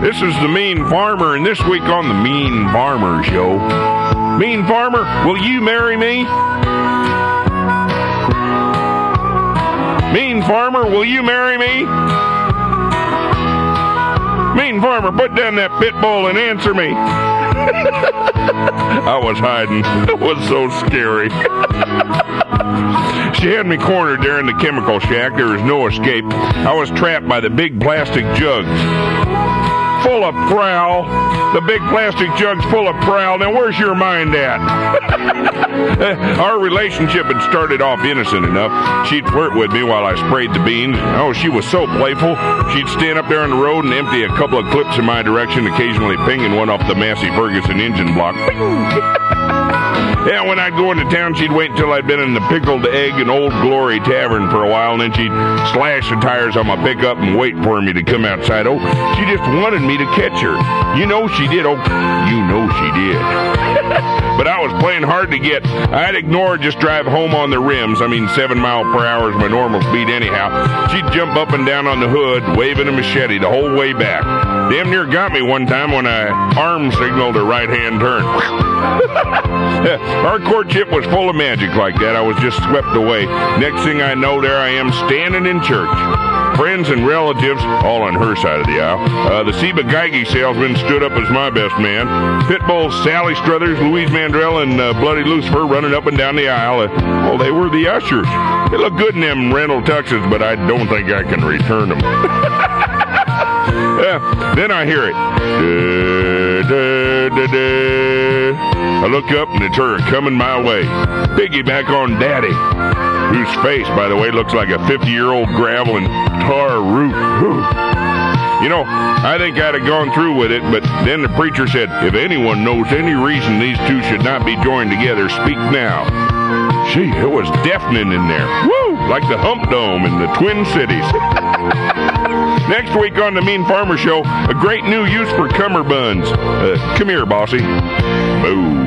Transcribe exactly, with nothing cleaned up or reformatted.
This is the Mean Farmer, and this week on the Mean Farmer Show. Mean Farmer, will you marry me? Mean Farmer, will you marry me? Mean Farmer, put down that pit bull and answer me. I was hiding. It was so scary. She had me cornered there in the chemical shack. There was no escape. I was trapped by the big plastic jugs full of prowl. The big plastic jugs full of prowl. Now, where's your mind at? Our relationship had started off innocent enough. She'd flirt with me while I sprayed the beans. Oh, she was so playful. She'd stand up there on the road and empty a couple of clips in my direction, occasionally pinging one off the Massey Ferguson engine block. Yeah, when I'd go into town, she'd wait until I'd been in the Pickled Egg and Old Glory Tavern for a while, and then she'd slash the tires on my pickup and wait for me to come outside. Oh, she just wanted me to catch her. You know she did. Oh, you know she did. But I was playing hard to get. I'd ignore her, just drive home on the rims. I mean, seven mile per hour is my normal speed anyhow. She'd jump up and down on the hood, waving a machete the whole way back. Damn near got me one time when I arm signaled a right-hand turn. Our courtship was full of magic like that. I was just swept away. Next thing I know, there I am standing in church. Friends and relatives, all on her side of the aisle. Uh, the Seba Geige salesman stood up as my best man. Pitbull, Sally Struthers, Louise Mandrell, and uh, Bloody Lucifer running up and down the aisle. Uh, well, they were the ushers. They look good in them rental tuxes, but I don't think I can return them. uh, then I hear it. Da, da, da, da. I look up and it's her coming my way. Piggyback on Daddy, whose face, by the way, looks like a fifty-year-old gravel and tar roof. You know, I think I'd have gone through with it, but then the preacher said, if anyone knows any reason these two should not be joined together, speak now. Gee, it was deafening in there. Woo! Like the Hump Dome in the Twin Cities. Next week on the Mean Farmer Show, a great new use for cummerbunds. Uh, come here, bossy. Boom.